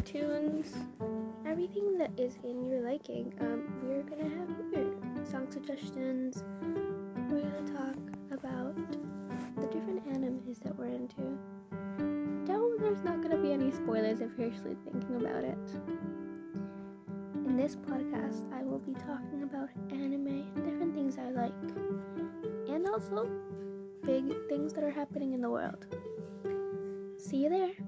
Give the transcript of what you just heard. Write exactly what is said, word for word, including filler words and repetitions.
cartoons, everything that is in your liking. Um, we're gonna have your song suggestions. We're gonna talk about the different animes that we're into. Don't, there's not gonna be any spoilers if you're actually thinking about it. In this podcast, I will be talking about anime and different things I like, and also big things that are happening in the world. See you there!